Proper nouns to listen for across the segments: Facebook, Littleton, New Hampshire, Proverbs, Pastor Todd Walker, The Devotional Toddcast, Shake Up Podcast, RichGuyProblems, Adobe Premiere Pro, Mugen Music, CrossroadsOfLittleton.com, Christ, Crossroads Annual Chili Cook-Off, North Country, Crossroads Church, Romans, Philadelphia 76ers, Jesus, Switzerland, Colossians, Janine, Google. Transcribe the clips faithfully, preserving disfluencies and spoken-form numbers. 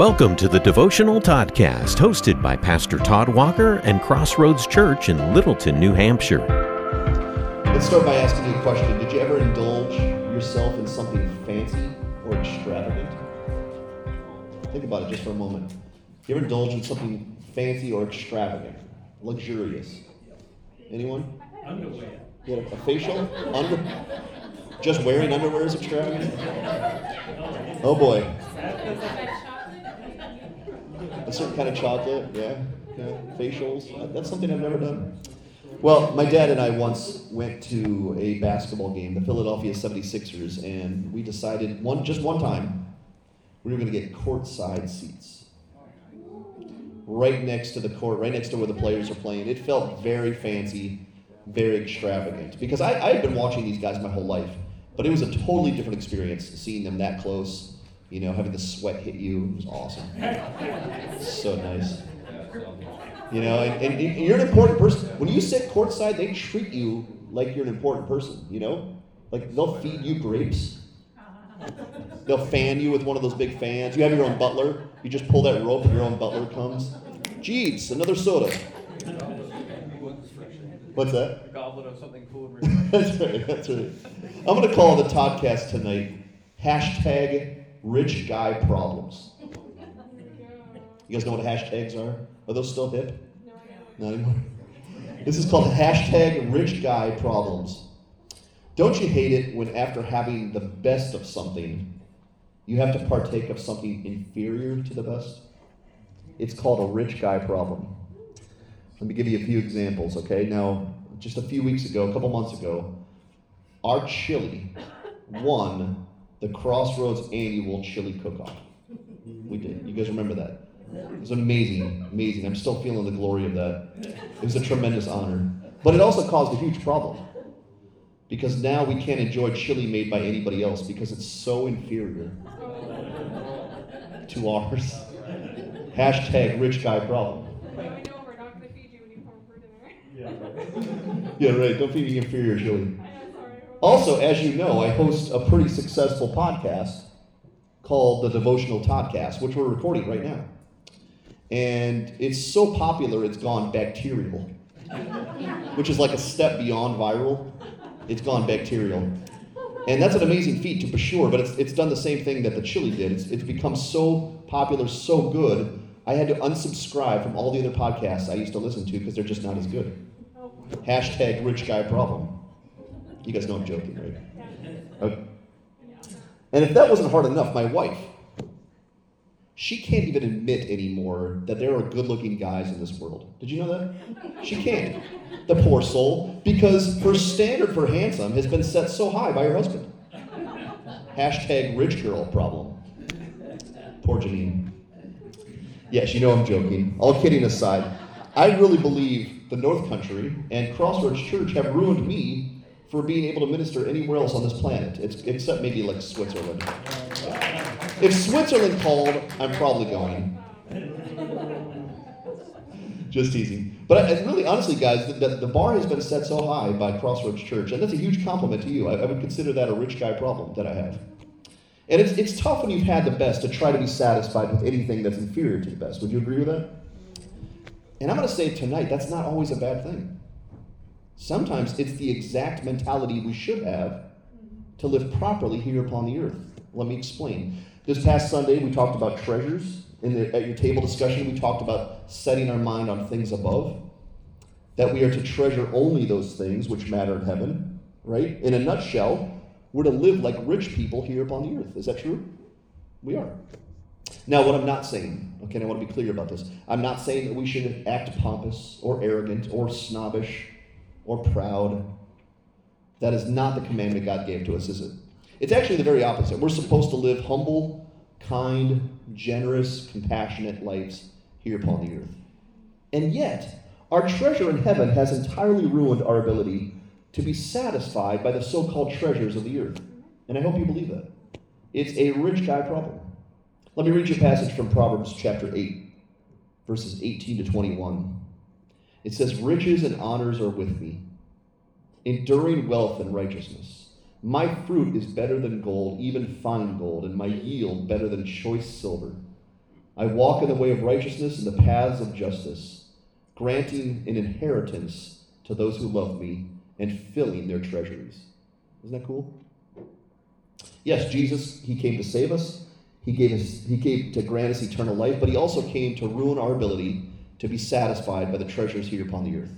Welcome to the Devotional Toddcast, hosted by Pastor Todd Walker and Crossroads Church in Littleton, New Hampshire. Let's start by asking you a question. Did you ever indulge yourself in something fancy or extravagant? Think about it just for a moment. You ever indulge in something fancy or extravagant? Luxurious. Anyone? Underwear. You had a facial? Under- just wearing underwear is extravagant? Oh boy. A certain kind of chocolate, yeah, yeah, facials. That's something I've never done. Well, my dad and I once went to a basketball game, the Philadelphia seventy-sixers, and we decided one just one time we were going to get courtside seats, right next to the court, right next to where the players are playing. It felt very fancy, very extravagant, because I, I had been watching these guys my whole life, but it was a totally different experience seeing them that close. You know, having the sweat hit you, it was awesome. So nice. You know, and, and you're an important person. When you sit courtside, they treat you like you're an important person, you know? Like, they'll feed you grapes. They'll fan you with one of those big fans. You have your own butler. You just pull that rope and your own butler comes. Jeez, another soda. What's that? A goblet of something cool and refreshing. That's right, that's right. I'm going to call the Toddcast tonight, hashtag... rich guy problems. You guys know what hashtags are? Are those still hip? No, no. Not anymore. This is called hashtag rich guy problems. Don't you hate it when after having the best of something, you have to partake of something inferior to the best? It's called a rich guy problem. Let me give you a few examples, okay? Now, just a few weeks ago, a couple months ago, our chili won the Crossroads Annual Chili Cook-Off. We did. You guys remember that? It was amazing, amazing. I'm still feeling the glory of that. It was a tremendous honor. But it also caused a huge problem, because now we can't enjoy chili made by anybody else because it's so inferior to ours. Hashtag rich guy problem. We know we're not going to feed you when you come for dinner. Yeah, right. Don't feed me inferior chili. Also, as you know, I host a pretty successful podcast called The Devotional Toddcast, which we're recording right now. And it's so popular, it's gone bacterial, which is like a step beyond viral. It's gone bacterial. And that's an amazing feat, to be sure, but it's it's done the same thing that the chili did. It's, it's become so popular, so good, I had to unsubscribe from all the other podcasts I used to listen to because they're just not as good. Hashtag rich guy problem. You guys know I'm joking, right? Okay. And if that wasn't hard enough, my wife, she can't even admit anymore that there are good-looking guys in this world. Did you know that? She can't. The poor soul. Because her standard for handsome has been set so high by her husband. Hashtag rich girl problem. Poor Janine. Yes, you know I'm joking. All kidding aside, I really believe the North Country and Crossroads Church have ruined me for being able to minister anywhere else on this planet, it's, except maybe like Switzerland. If Switzerland called, I'm probably going. Just teasing. But I, really, honestly, guys, the, the bar has been set so high by Crossroads Church, and that's a huge compliment to you. I, I would consider that a rich guy problem that I have. And it's, it's tough when you've had the best to try to be satisfied with anything that's inferior to the best. Would you agree with that? And I'm going to say tonight, that's not always a bad thing. Sometimes it's the exact mentality we should have to live properly here upon the earth. Let me explain. This past Sunday, we talked about treasures. In the, at your table discussion, we talked about setting our mind on things above, that we are to treasure only those things which matter in heaven, right? In a nutshell, we're to live like rich people here upon the earth. Is that true? We are. Now, what I'm not saying, okay, and I want to be clear about this, I'm not saying that we should act pompous or arrogant or snobbish or proud. That is not the commandment God gave to us, is it? It's actually the very opposite. We're supposed to live humble, kind, generous, compassionate lives here upon the earth. And yet, our treasure in heaven has entirely ruined our ability to be satisfied by the so-called treasures of the earth. And I hope you believe that. It's a rich guy problem. Let me read you a passage from Proverbs chapter eight, verses eighteen to twenty-one. It says, riches and honors are with me, enduring wealth and righteousness. My fruit is better than gold, even fine gold, and my yield better than choice silver. I walk in the way of righteousness and the paths of justice, granting an inheritance to those who love me and filling their treasuries. Isn't that cool? Yes, Jesus, he came to save us. He gave us, he came to grant us eternal life, but he also came to ruin our ability to be satisfied by the treasures here upon the earth,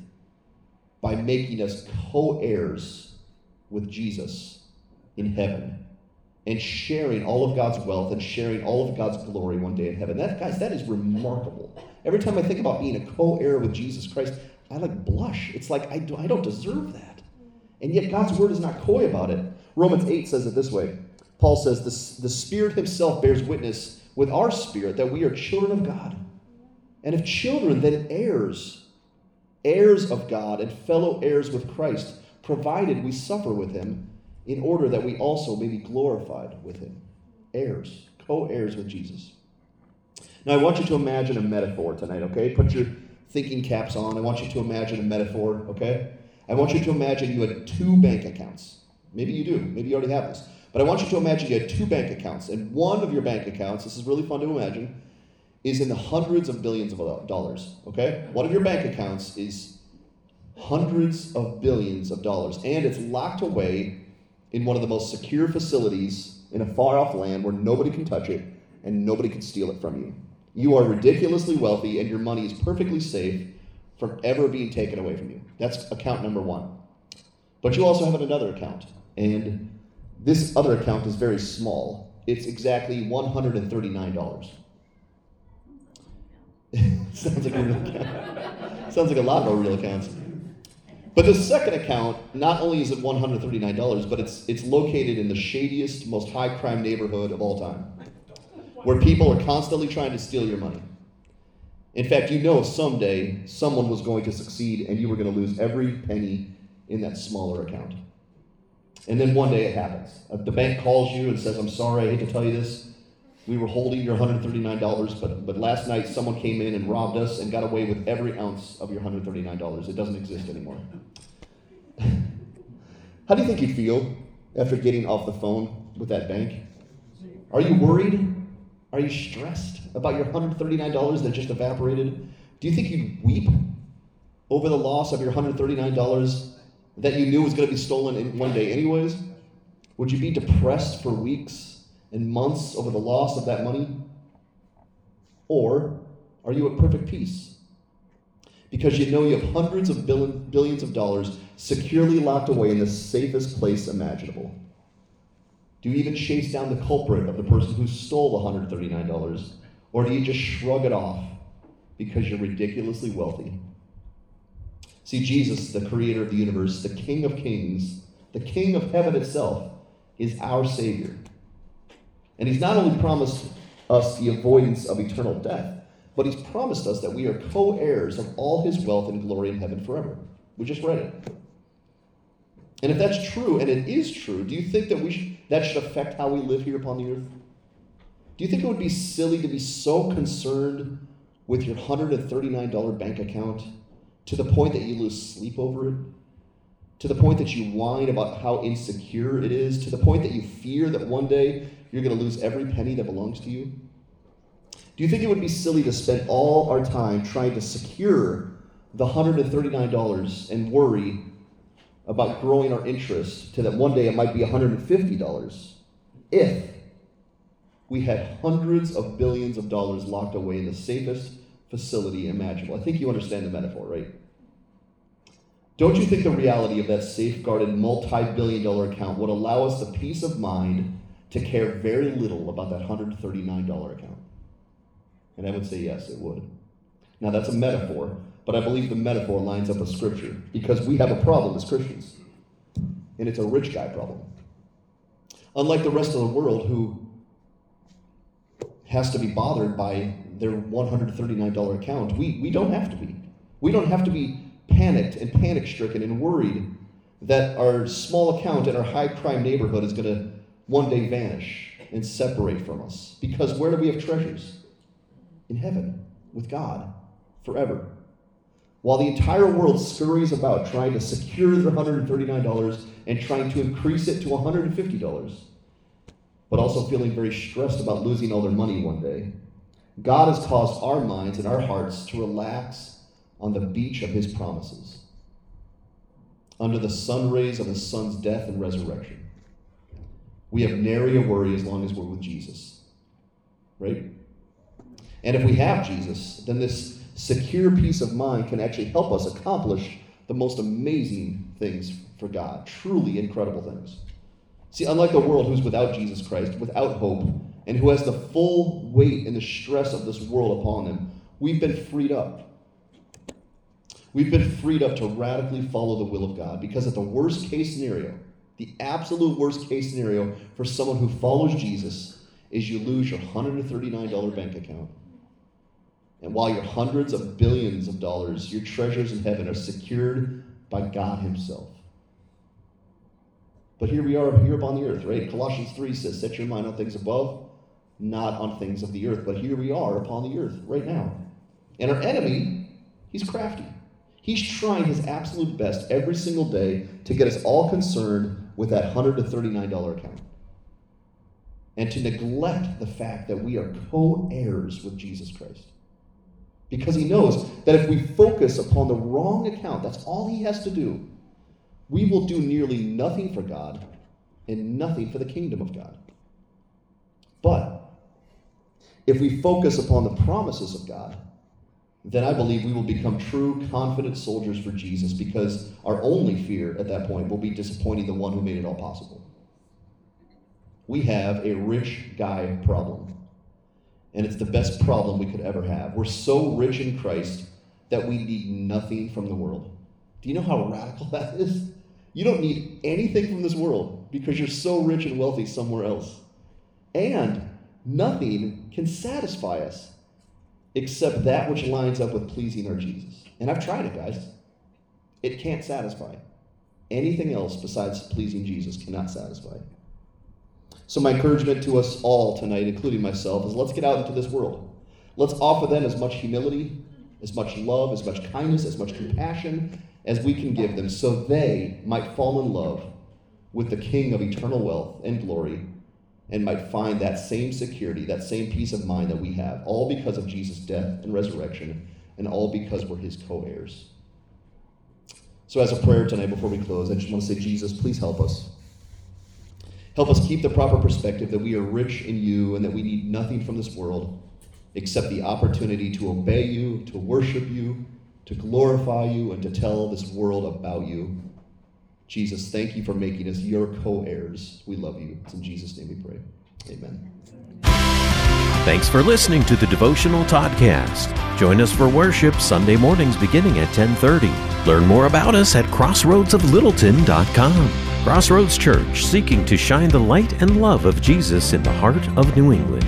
by making us co-heirs with Jesus in heaven and sharing all of God's wealth and sharing all of God's glory one day in heaven. That, guys, that is remarkable. Every time I think about being a co-heir with Jesus Christ, I like blush. It's like I, do, I don't deserve that. And yet God's word is not coy about it. Romans eight says it this way. Paul says, the, the Spirit himself bears witness with our spirit that we are children of God. And if children, then heirs, heirs of God and fellow heirs with Christ, provided we suffer with him in order that we also may be glorified with him. Heirs, co-heirs with Jesus. Now, I want you to imagine a metaphor tonight, okay? Put your thinking caps on. I want you to imagine a metaphor, okay? I want you to imagine you had two bank accounts. Maybe you do. Maybe you already have this. But I want you to imagine you had two bank accounts, and one of your bank accounts, this is really fun to imagine, is in the hundreds of billions of dollars, okay? One of your bank accounts is hundreds of billions of dollars, and it's locked away in one of the most secure facilities in a far-off land where nobody can touch it and nobody can steal it from you. You are ridiculously wealthy, and your money is perfectly safe from ever being taken away from you. That's account number one. But you also have another account, and this other account is very small. It's exactly one hundred thirty-nine dollars. Sounds like a real account. Sounds like a lot of our real accounts. But the second account, not only is it one hundred thirty-nine dollars, but it's it's located in the shadiest, most high-crime neighborhood of all time, where people are constantly trying to steal your money. In fact, you know someday someone was going to succeed and you were going to lose every penny in that smaller account. And then one day it happens. The bank calls you and says, I'm sorry, I hate to tell you this. We were holding your one hundred thirty-nine dollars, but, but last night someone came in and robbed us and got away with every ounce of your one hundred thirty-nine dollars. It doesn't exist anymore. How do you think you'd feel after getting off the phone with that bank? Are you worried? Are you stressed about your one hundred thirty-nine dollars that just evaporated? Do you think you'd weep over the loss of your one hundred thirty-nine dollars that you knew was going to be stolen in one day anyways? Would you be depressed for weeks and months over the loss of that money? Or are you at perfect peace? Because you know you have hundreds of billions of dollars securely locked away in the safest place imaginable. Do you even chase down the culprit of the person who stole one hundred thirty-nine dollars? Or do you just shrug it off because you're ridiculously wealthy? See, Jesus, the creator of the universe, the King of kings, the King of heaven itself, is our Savior. And he's not only promised us the avoidance of eternal death, but he's promised us that we are co-heirs of all his wealth and glory in heaven forever. We just read it. And if that's true, and it is true, do you think that we should, that should affect how we live here upon the earth? Do you think it would be silly to be so concerned with your one hundred thirty-nine dollars bank account to the point that you lose sleep over it? To the point that you whine about how insecure it is? To the point that you fear that one day you're going to lose every penny that belongs to you? Do you think it would be silly to spend all our time trying to secure the one hundred thirty-nine dollars and worry about growing our interest to that one day it might be one hundred fifty dollars if we had hundreds of billions of dollars locked away in the safest facility imaginable? I think you understand the metaphor, right? Don't you think the reality of that safeguarded multi-billion dollar account would allow us the peace of mind to care very little about that one hundred thirty-nine dollars account? And I would say yes, it would. Now that's a metaphor, but I believe the metaphor lines up with Scripture, because we have a problem as Christians, and it's a rich guy problem. Unlike the rest of the world, who has to be bothered by their one hundred thirty-nine dollars account, we, we don't have to be. We don't have to be panicked and panic-stricken and worried that our small account in our high-crime neighborhood is going to one day vanish and separate from us. Because where do we have treasures? In heaven, with God, forever. While the entire world scurries about trying to secure their one hundred thirty-nine dollars and trying to increase it to one hundred fifty dollars, but also feeling very stressed about losing all their money one day, God has caused our minds and our hearts to relax on the beach of his promises, under the sun rays of his son's death and resurrection. We have nary a worry as long as we're with Jesus, right? And if we have Jesus, then this secure peace of mind can actually help us accomplish the most amazing things for God, truly incredible things. See, unlike the world who's without Jesus Christ, without hope, and who has the full weight and the stress of this world upon them, we've been freed up. We've been freed up to radically follow the will of God, because at the worst case scenario, the absolute worst case scenario for someone who follows Jesus is you lose your one hundred thirty-nine dollars bank account. And while your hundreds of billions of dollars, your treasures in heaven are secured by God himself. But here we are here upon the earth, right? Colossians three says, set your mind on things above, not on things of the earth. But here we are upon the earth right now. And our enemy, he's crafty. He's trying his absolute best every single day to get us all concerned with that one hundred thirty-nine dollars account, and to neglect the fact that we are co-heirs with Jesus Christ. Because he knows that if we focus upon the wrong account, that's all he has to do, we will do nearly nothing for God and nothing for the kingdom of God. But if we focus upon the promises of God, then I believe we will become true, confident soldiers for Jesus, because our only fear at that point will be disappointing the one who made it all possible. We have a rich guy problem. And it's the best problem we could ever have. We're so rich in Christ that we need nothing from the world. Do you know how radical that is? You don't need anything from this world because you're so rich and wealthy somewhere else. And nothing can satisfy us except that which lines up with pleasing our Jesus. And I've tried it, guys. It can't satisfy. Anything else besides pleasing Jesus cannot satisfy. So my encouragement to us all tonight, including myself, is let's get out into this world. Let's offer them as much humility, as much love, as much kindness, as much compassion as we can give them, so they might fall in love with the King of eternal wealth and glory, and might find that same security, that same peace of mind that we have, all because of Jesus' death and resurrection, and all because we're his co-heirs. So as a prayer tonight before we close, I just want to say, Jesus, please help us. Help us keep the proper perspective that we are rich in you and that we need nothing from this world except the opportunity to obey you, to worship you, to glorify you, and to tell this world about you. Jesus, thank you for making us your co-heirs. We love you. It's in Jesus' name we pray. Amen. Thanks for listening to the Devotional Toddcast. Join us for worship Sunday mornings beginning at ten thirty. Learn more about us at crossroads of Littleton dot com. Crossroads Church, seeking to shine the light and love of Jesus in the heart of New England.